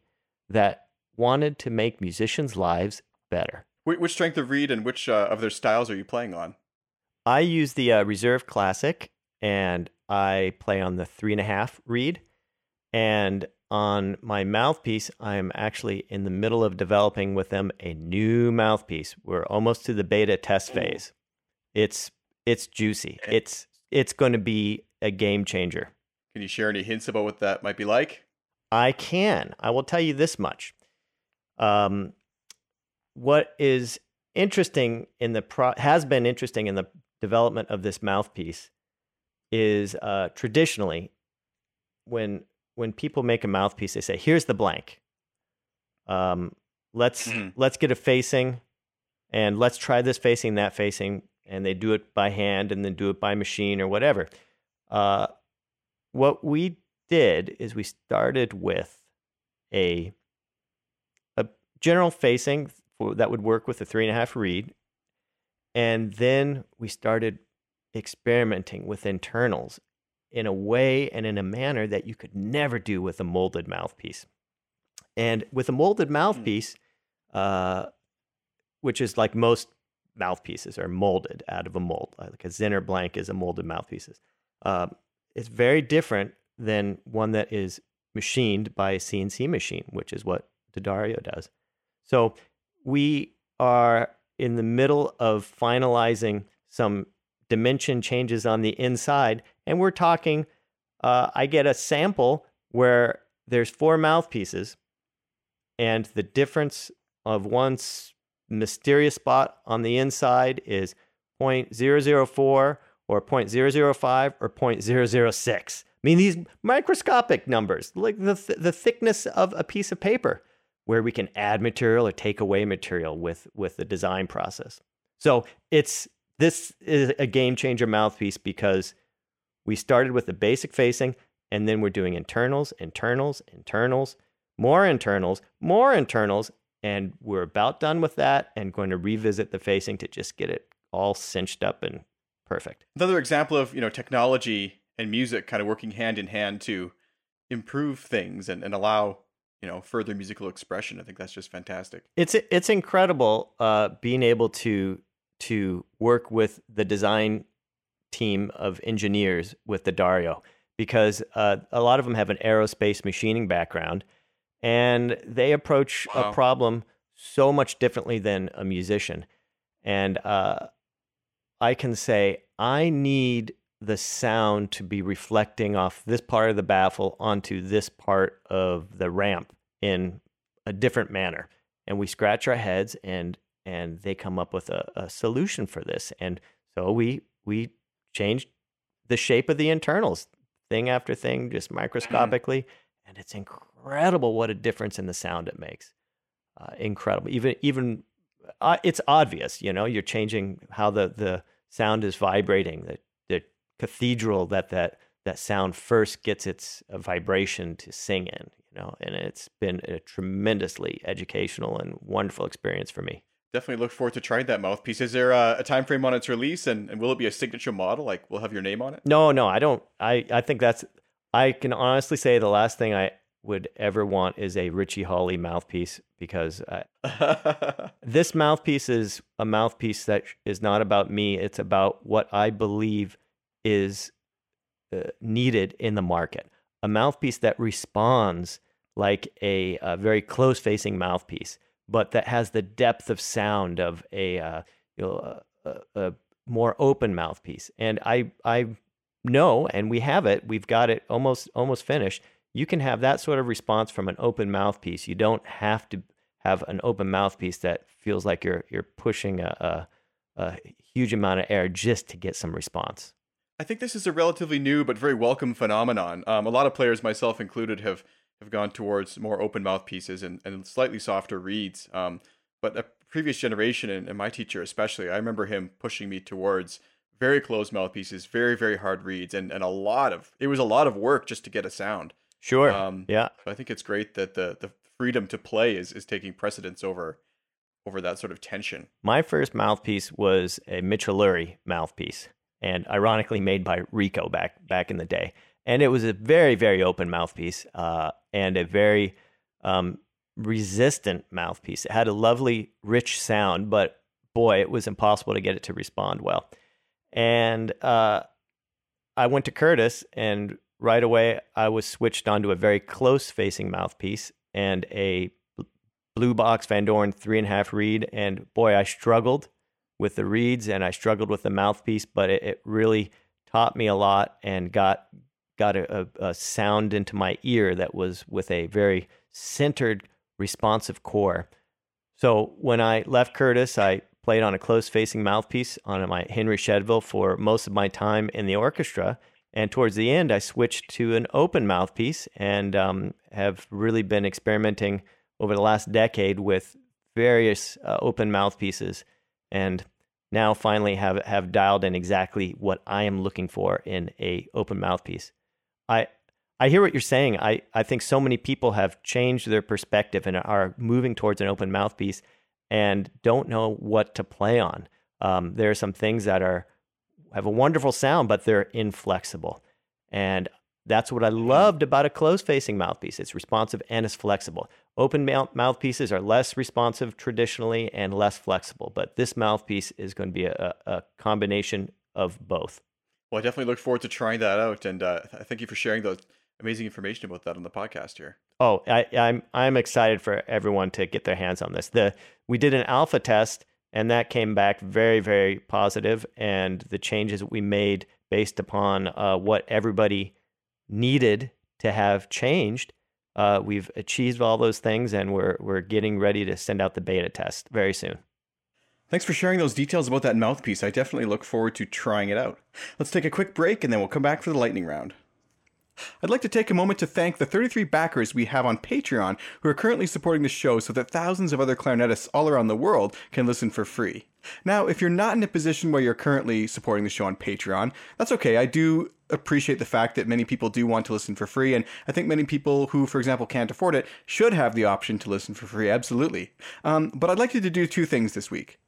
that wanted to make musicians' lives better. Which strength of reed and which uh, of their styles are you playing on? I use the uh, Reserve Classic, and I play on the three and a half reed. And on my mouthpiece, I'm actually in the middle of developing with them a new mouthpiece. We're almost to the beta test phase. It's it's juicy. It's it's going to be a game changer. Can you share any hints about what that might be like? I can. I will tell you this much. Um. What is interesting in the pro- has been interesting in the development of this mouthpiece is uh, traditionally when when people make a mouthpiece, they say, "Here's the blank. Um, let's let's get a facing, and let's try this facing, that facing," and they do it by hand, and then do it by machine or whatever. Uh, what we did is we started with a a general facing that would work with a three and a half reed. And then we started experimenting with internals in a way and in a manner that you could never do with a molded mouthpiece. And with a molded mouthpiece, uh, which is like most mouthpieces are molded out of a mold, like a Zinner blank is a molded mouthpiece. Uh, it's very different than one that is machined by a C N C machine, which is what D'Addario does. So we are in the middle of finalizing some dimension changes on the inside, and we're talking, uh, I get a sample where there's four mouthpieces, and the difference of one mysterious spot on the inside is zero point zero zero four or zero point zero zero five or zero point zero zero six. I mean, these microscopic numbers, like the th- the thickness of a piece of paper, where we can add material or take away material with, with the design process. So it's this is a game changer mouthpiece because we started with the basic facing, and then we're doing internals, internals, internals, more internals, more internals, and we're about done with that and going to revisit the facing to just get it all cinched up and perfect. Another example of, you know, technology and music kind of working hand in hand to improve things and, and allow, you know, further musical expression. I think that's just fantastic. It's it's incredible uh, being able to to work with the design team of engineers with D'Addario, because uh, a lot of them have an aerospace machining background, and they approach wow. a problem so much differently than a musician. And uh, I can say, I need the sound to be reflecting off this part of the baffle onto this part of the ramp in a different manner. And we scratch our heads, and and they come up with a, a solution for this. And so we we changed the shape of the internals, thing after thing, just microscopically. And it's incredible what a difference in the sound it makes. Uh, incredible. Even, even uh, it's obvious, you know, you're changing how the, the sound is vibrating, the cathedral that that that sound first gets its uh, vibration to sing in, you know, and it's been a tremendously educational and wonderful experience for me. Definitely look forward to trying that mouthpiece. Is there a, a time frame on its release, and, and will it be a signature model? Like, will have your name on it? No, no, I don't. I, I think that's, I can honestly say the last thing I would ever want is a Richie Hawley mouthpiece, because I, this mouthpiece is a mouthpiece that is not about me. It's about what I believe is uh, needed in the market. A mouthpiece that responds like a, a very close-facing mouthpiece, but that has the depth of sound of a, uh, you know, a, a, a more open mouthpiece. And I I know, and we have it, we've got it almost almost finished. You can have that sort of response from an open mouthpiece. You don't have to have an open mouthpiece that feels like you're you're pushing a, a, a huge amount of air just to get some response. I think this is a relatively new but very welcome phenomenon. Um, a lot of players, myself included, have have gone towards more open mouthpieces and, and slightly softer reeds. Um, but a previous generation, and, and my teacher especially, I remember him pushing me towards very closed mouthpieces, very, very hard reeds, and, and a lot of, it was a lot of work just to get a sound. Sure. Um, yeah. So I think it's great that the, the freedom to play is, is taking precedence over over that sort of tension. My first mouthpiece was a Mitchell Lurie mouthpiece, and ironically made by Rico back back in the day. And it was a very, very open mouthpiece uh, and a very um, resistant mouthpiece. It had a lovely, rich sound, but boy, it was impossible to get it to respond well. And uh, I went to Curtis, and right away I was switched onto a very close-facing mouthpiece and a blue box Van Dorn three and a half reed. And boy, I struggled with the reeds, and I struggled with the mouthpiece, but it, it really taught me a lot and got got a, a, a sound into my ear that was with a very centered, responsive core. So when I left Curtis, I played on a close-facing mouthpiece on my Henry Shedville for most of my time in the orchestra, and towards the end, I switched to an open mouthpiece, and um, have really been experimenting over the last decade with various uh, open mouthpieces, and now finally have have dialed in exactly what I am looking for in a open mouthpiece. I I hear what you're saying. I, I think so many people have changed their perspective and are moving towards an open mouthpiece and don't know what to play on. Um, there are some things that are have a wonderful sound, but they're inflexible. And that's what I loved about a closed-facing mouthpiece. It's responsive and it's flexible. Open mouthpieces are less responsive traditionally and less flexible, but this mouthpiece is going to be a, a combination of both. Well, I definitely look forward to trying that out, and uh, thank you for sharing those amazing information about that on the podcast here. Oh, I, I'm I'm excited for everyone to get their hands on this. The we did an alpha test, and that came back very, very positive, and the changes we made based upon uh, what everybody needed to have changed, uh, we've achieved all those things, and we're we're getting ready to send out the beta test very soon. Thanks for sharing those details about that mouthpiece. I definitely look forward to trying it out. Let's take a quick break, and then we'll come back for the lightning round. I'd like to take a moment to thank the thirty-three backers we have on Patreon who are currently supporting the show so that thousands of other clarinetists all around the world can listen for free. Now, if you're not in a position where you're currently supporting the show on Patreon, that's okay. I do appreciate the fact that many people do want to listen for free, and I think many people who, for example, can't afford it should have the option to listen for free, absolutely. Um, but I'd like you to do two things this week.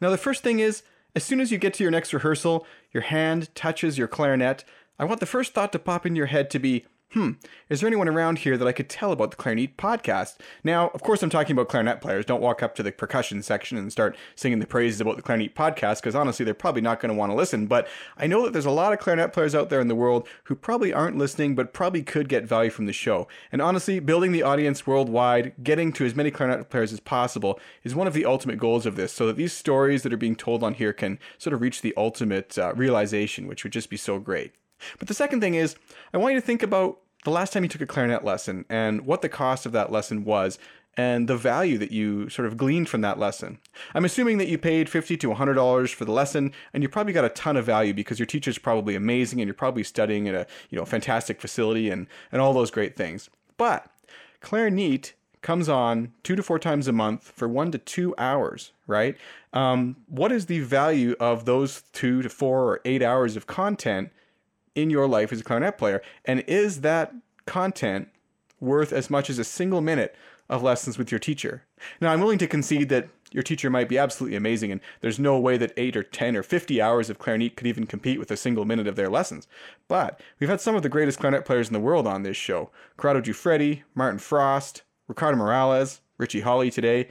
Now, the first thing is, as soon as you get to your next rehearsal, your hand touches your clarinet, I want the first thought to pop in your head to be, hmm, is there anyone around here that I could tell about the Clarineat podcast? Now, of course, I'm talking about clarinet players. Don't walk up to the percussion section and start singing the praises about the Clarineat podcast, because honestly, they're probably not going to want to listen. But I know that there's a lot of clarinet players out there in the world who probably aren't listening, but probably could get value from the show. And honestly, building the audience worldwide, getting to as many clarinet players as possible is one of the ultimate goals of this, so that these stories that are being told on here can sort of reach the ultimate uh, realization, which would just be so great. But the second thing is, I want you to think about the last time you took a clarinet lesson and what the cost of that lesson was and the value that you sort of gleaned from that lesson. I'm assuming that you paid fifty to one hundred dollars for the lesson, and you probably got a ton of value because your teacher's probably amazing and you're probably studying at a, you know, fantastic facility and, and all those great things. But Clarineat comes on two to four times a month for one to two hours, right? Um, what is the value of those two to four or eight hours of content in your life as a clarinet player, and is that content worth as much as a single minute of lessons with your teacher? Now, I'm willing to concede that your teacher might be absolutely amazing, and there's no way that eight or ten or fifty hours of clarinet could even compete with a single minute of their lessons. But we've had some of the greatest clarinet players in the world on this show. Corrado Giuffredi, Martin Frost, Ricardo Morales, Richie Hawley today.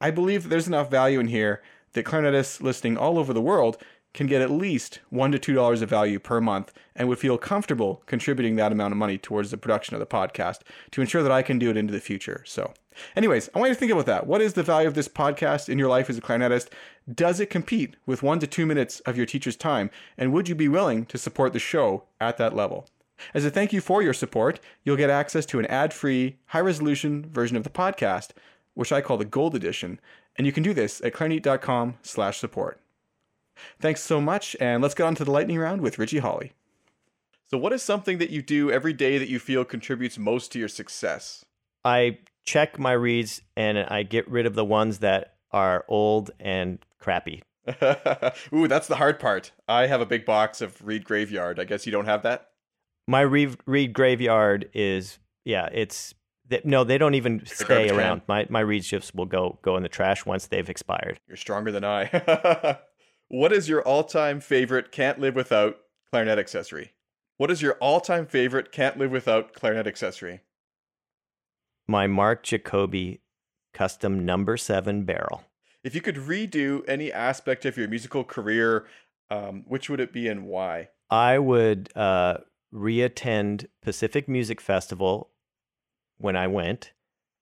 I believe that there's enough value in here that clarinetists listening all over the world can get at least one dollar to two dollars of value per month and would feel comfortable contributing that amount of money towards the production of the podcast to ensure that I can do it into the future. So anyways, I want you to think about that. What is the value of this podcast in your life as a clarinetist? Does it compete with one to two minutes of your teacher's time? And would you be willing to support the show at that level? As a thank you for your support, you'll get access to an ad-free, high-resolution version of the podcast, which I call the Gold Edition, and you can do this at clarineat.com slash support. Thanks so much, and let's get on to the lightning round with Richie Hawley. So what is something that you do every day that you feel contributes most to your success? I check my reads, and I get rid of the ones that are old and crappy. Ooh, that's the hard part. I have a big box of read graveyard. I guess you don't have that? My read, read graveyard is, yeah, it's, they, no, they don't even stay around. My my read shifts will go go in the trash once they've expired. You're stronger than I. What is your all-time favorite can't live without clarinet accessory? What is your all-time favorite can't live without clarinet accessory? My Mark Jacobi custom number seven barrel. If you could redo any aspect of your musical career, um, which would it be and why? I would... Uh, reattend Pacific Music Festival. When I went,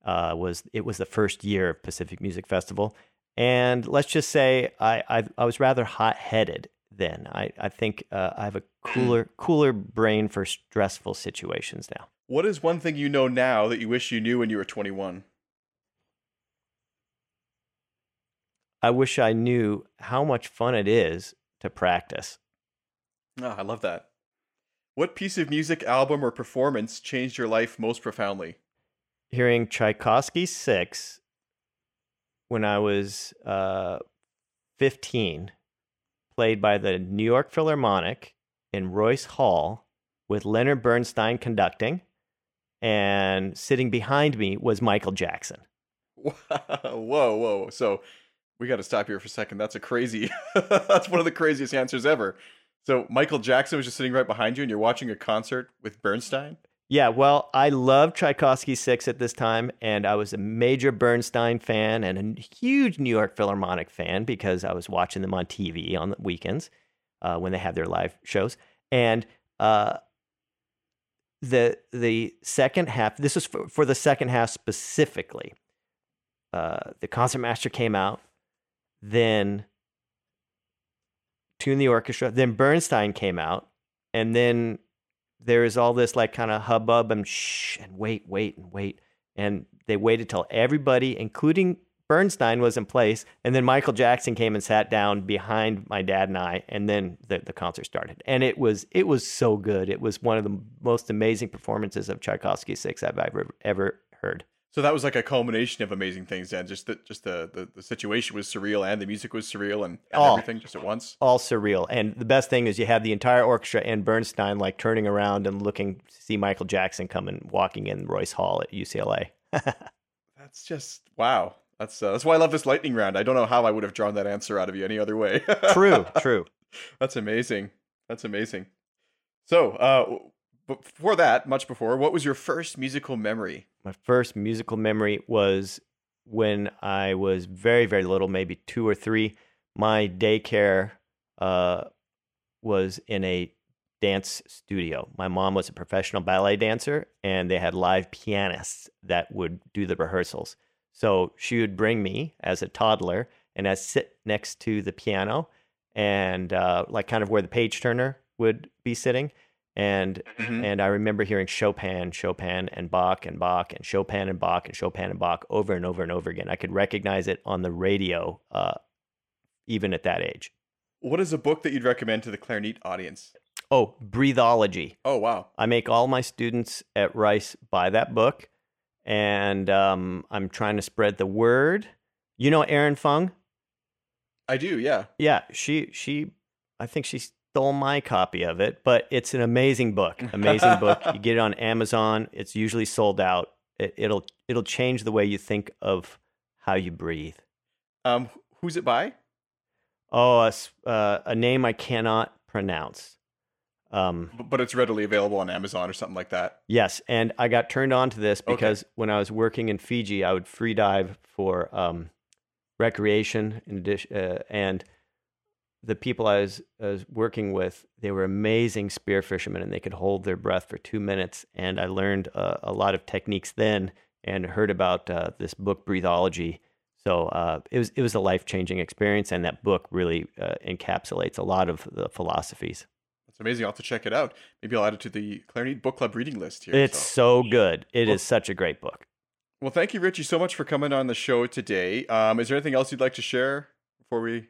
uh, was it was the first year of Pacific Music Festival, and let's just say I I, I was rather hot-headed then. I I think uh, I have a cooler cooler brain for stressful situations now. What is one thing you know now that you wish you knew when you were twenty-one? I wish I knew how much fun it is to practice. Oh, I love that. What piece of music, album, or performance changed your life most profoundly? Hearing Tchaikovsky six when I was uh, fifteen, played by the New York Philharmonic in Royce Hall with Leonard Bernstein conducting, and sitting behind me was Michael Jackson. Whoa, whoa, whoa. So we got to stop here for a second. That's a crazy, that's one of the craziest answers ever. So Michael Jackson was just sitting right behind you and you're watching a concert with Bernstein? Yeah, well, I loved Tchaikovsky six at this time, and I was a major Bernstein fan and a huge New York Philharmonic fan because I was watching them on T V on the weekends uh, when they have their live shows. And uh, the the second half, this was for, for the second half specifically. Uh, the concertmaster came out, then... tune the orchestra, then Bernstein came out, and then there is all this like kind of hubbub and shh and wait, wait, and wait. And they waited till everybody, including Bernstein, was in place. And then Michael Jackson came and sat down behind my dad and I, and then the, the concert started. And it was it was so good. It was one of the most amazing performances of Tchaikovsky six I've ever ever heard. So that was like a culmination of amazing things, Dan. Just the, just the, the, the situation was surreal and the music was surreal and, and all, everything just at once. All surreal. And the best thing is you have the entire orchestra and Bernstein like turning around and looking to see Michael Jackson coming, walking in Royce Hall at U C L A. That's just, wow. That's uh, that's why I love this lightning round. I don't know how I would have drawn that answer out of you any other way. True, true. That's amazing. That's amazing. So, uh, before that, much before, what was your first musical memory? My first musical memory was when I was very, very little, maybe two or three. My daycare uh, was in a dance studio. My mom was a professional ballet dancer, and they had live pianists that would do the rehearsals. So she would bring me as a toddler, and I'd sit next to the piano, and uh, like kind of where the page turner would be sitting. And mm-hmm. and I remember hearing Chopin, Chopin, and Bach, and Bach, and Chopin, and Bach, and Chopin, and Bach over and over and over again. I could recognize it on the radio, uh, even at that age. What is a book that you'd recommend to the Clarineat audience? Oh, Breathology. Oh, wow. I make all my students at Rice buy that book, and um, I'm trying to spread the word. You know Erin Fung? I do, yeah. Yeah, she, she I think she's... stole my copy of it, but it's an amazing book. Amazing book. You get it on Amazon. It's usually sold out. It, it'll it'll change the way you think of how you breathe. Um, who's it by? Oh, a, uh, a name I cannot pronounce. Um, but it's readily available on Amazon or something like that. Yes, and I got turned on to this because okay. when I was working in Fiji, I would free dive for um, recreation in addition, uh, and the people I was, I was working with, they were amazing spear fishermen, and they could hold their breath for two minutes. And I learned uh, a lot of techniques then, and heard about uh, this book, Breathology. So uh, it was it was a life-changing experience, and that book really uh, encapsulates a lot of the philosophies. That's amazing. I'll have to check it out. Maybe I'll add it to the Clarineat Book Club reading list here. It's so, so good. It well, is such a great book. Well, thank you, Richie, so much for coming on the show today. Um, is there anything else you'd like to share before we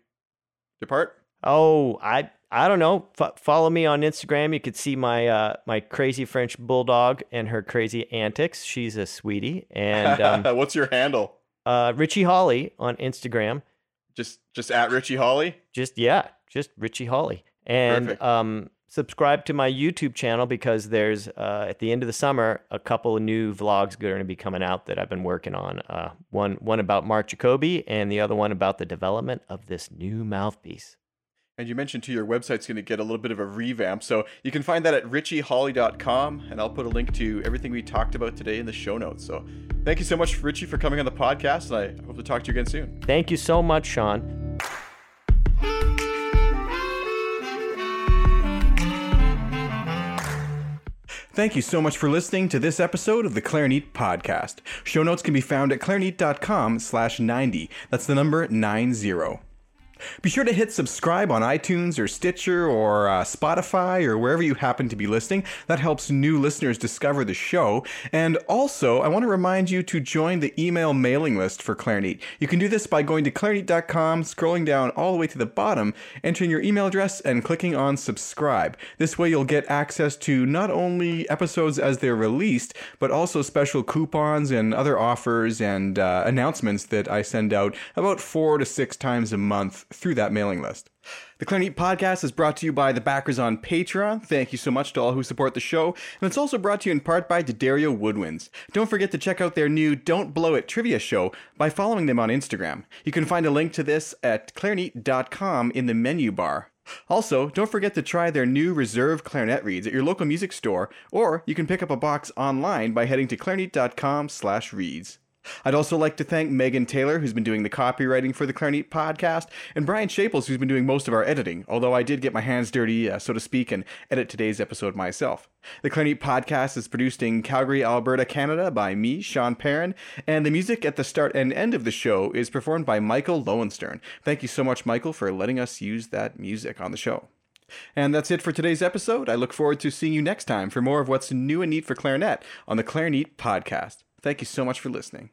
depart? Oh, I I don't know. F- follow me on Instagram. You could see my uh, my crazy French bulldog and her crazy antics. She's a sweetie. And um, what's your handle? Uh, Richie Hawley on Instagram. Just just at Richie Hawley? Just, yeah, just Richie Hawley. And um, subscribe to my YouTube channel, because there's, uh, at the end of the summer, a couple of new vlogs going to be coming out that I've been working on. Uh, one, one about Mark Jacobi, and the other one about the development of this new mouthpiece. And you mentioned, too, your website's going to get a little bit of a revamp. So you can find that at richie hawley dot com, and I'll put a link to everything we talked about today in the show notes. So thank you so much, Richie, for coming on the podcast, and I hope to talk to you again soon. Thank you so much, Sean. Thank you so much for listening to this episode of the Clarineat Podcast. Show notes can be found at clarineat dot com slash ninety. That's the number nine zero. Be sure to hit subscribe on iTunes or Stitcher or uh, Spotify or wherever you happen to be listening. That helps new listeners discover the show. And also, I want to remind you to join the email mailing list for Clarineat. You can do this by going to clarineat dot com, scrolling down all the way to the bottom, entering your email address, and clicking on subscribe. This way you'll get access to not only episodes as they're released, but also special coupons and other offers and uh, announcements that I send out about four to six times a month through that mailing list. The Clarineat Podcast is brought to you by the backers on Patreon. Thank you so much to all who support the show. And it's also brought to you in part by D'Addario Woodwinds. Don't forget to check out their new Don't Blow It trivia show by following them on Instagram. You can find a link to this at clarineat dot com in the menu bar. Also, don't forget to try their new Reserve Clarinet Reeds at your local music store, or you can pick up a box online by heading to clarineat dot com slash reeds. I'd also like to thank Megan Taylor, who's been doing the copywriting for the Clarineat Podcast, and Brian Shaples, who's been doing most of our editing, although I did get my hands dirty, uh, so to speak, and edit today's episode myself. The Clarineat Podcast is produced in Calgary, Alberta, Canada by me, Sean Perrin, and the music at the start and end of the show is performed by Michael Lowenstern. Thank you so much, Michael, for letting us use that music on the show. And that's it for today's episode. I look forward to seeing you next time for more of what's new and neat for clarinet on the Clarineat Podcast. Thank you so much for listening.